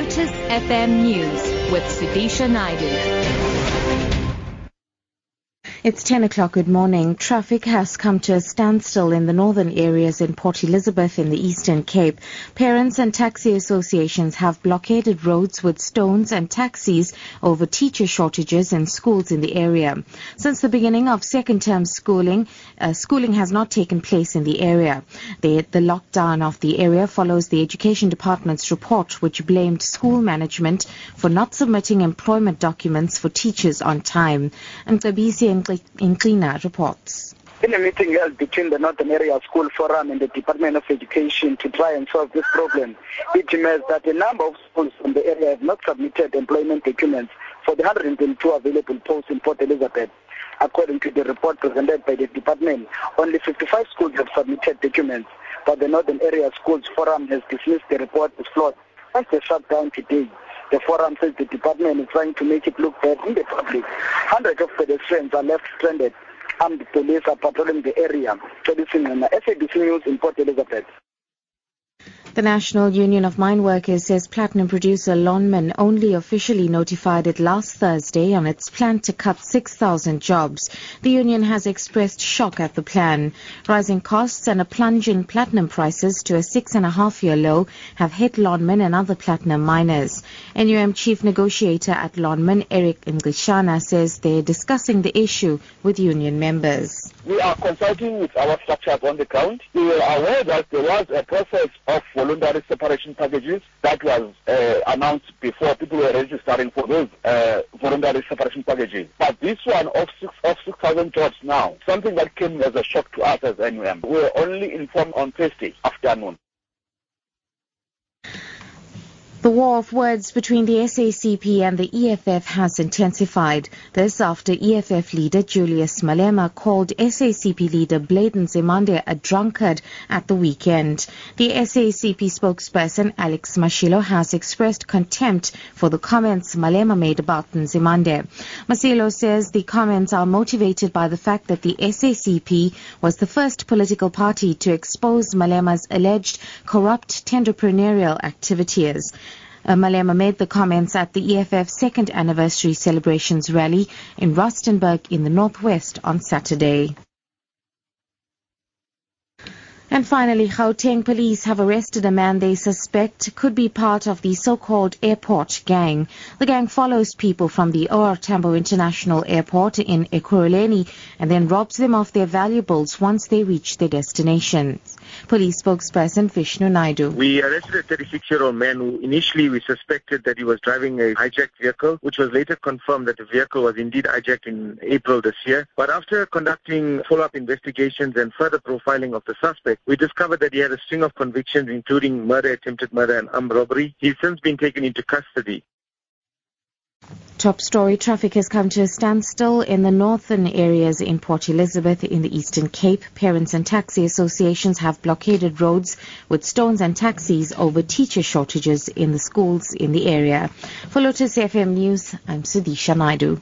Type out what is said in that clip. Lotus FM News with Sudisha Naidu. It's 10 o'clock. Good morning. Traffic has come to a standstill in the northern areas in Port Elizabeth in the Eastern Cape. Parents and taxi associations have blockaded roads with stones and taxis over teacher shortages in schools in the area. Since the beginning of second-term schooling, schooling has not taken place in the area. The lockdown of the area follows the Education Department's report, which blamed school management for not submitting employment documents for teachers on time. And Inclina reports. In a meeting held between the Northern Area School Forum and the Department of Education to try and solve this problem, it emerged that a number of schools from the area have not submitted employment documents for the 102 available posts in Port Elizabeth. According to the report presented by the department, only 55 schools have submitted documents, but the Northern Area Schools Forum has dismissed the report as flawed as they shut down today. The forum says the department is trying to make it look bad in the public. Hundreds of pedestrians are left stranded. Armed police are patrolling the area. Tradition and SABC News in Port Elizabeth. The National Union of Mineworkers says platinum producer Lonmin only officially notified it last Thursday on its plan to cut 6,000 jobs. The union has expressed shock at the plan. Rising costs and a plunge in platinum prices to a 6.5-year low have hit Lonmin and other platinum miners. NUM chief negotiator at Lonmin, Eric Mgishana, says they're discussing the issue with union members. We are consulting with our structures on the ground. We were aware that there was a process of voluntary separation packages that was announced before. People were registering for those voluntary separation packages. But this one of 6,000 jobs now, something that came as a shock to us as NUM. We were only informed on Thursday afternoon. The war of words between the SACP and the EFF has intensified. This after EFF leader Julius Malema called SACP leader Blade Nzimande a drunkard at the weekend. The SACP spokesperson Alex Mashilo has expressed contempt for the comments Malema made about Nzimande. Mashilo says the comments are motivated by the fact that the SACP was the first political party to expose Malema's alleged corrupt entrepreneurial activities. Malema made the comments at the EFF's second anniversary celebrations rally in Rustenburg in the northwest on Saturday. And finally, Gauteng police have arrested a man they suspect could be part of the so-called airport gang. The gang follows people from the OR Tambo International Airport in Ekurhuleni and then robs them of their valuables once they reach their destinations. Police spokesperson Vishnu Naidu. We arrested a 36-year-old man who initially we suspected that he was driving a hijacked vehicle, which was later confirmed that the vehicle was indeed hijacked in April this year. But after conducting follow-up investigations and further profiling of the suspect, we discovered that he had a string of convictions, including murder, attempted murder, and armed robbery. He's since been taken into custody. Top story, traffic has come to a standstill in the northern areas in Port Elizabeth in the Eastern Cape. Parents and taxi associations have blockaded roads with stones and taxis over teacher shortages in the schools in the area. For Lotus FM News, I'm Sudisha Naidu.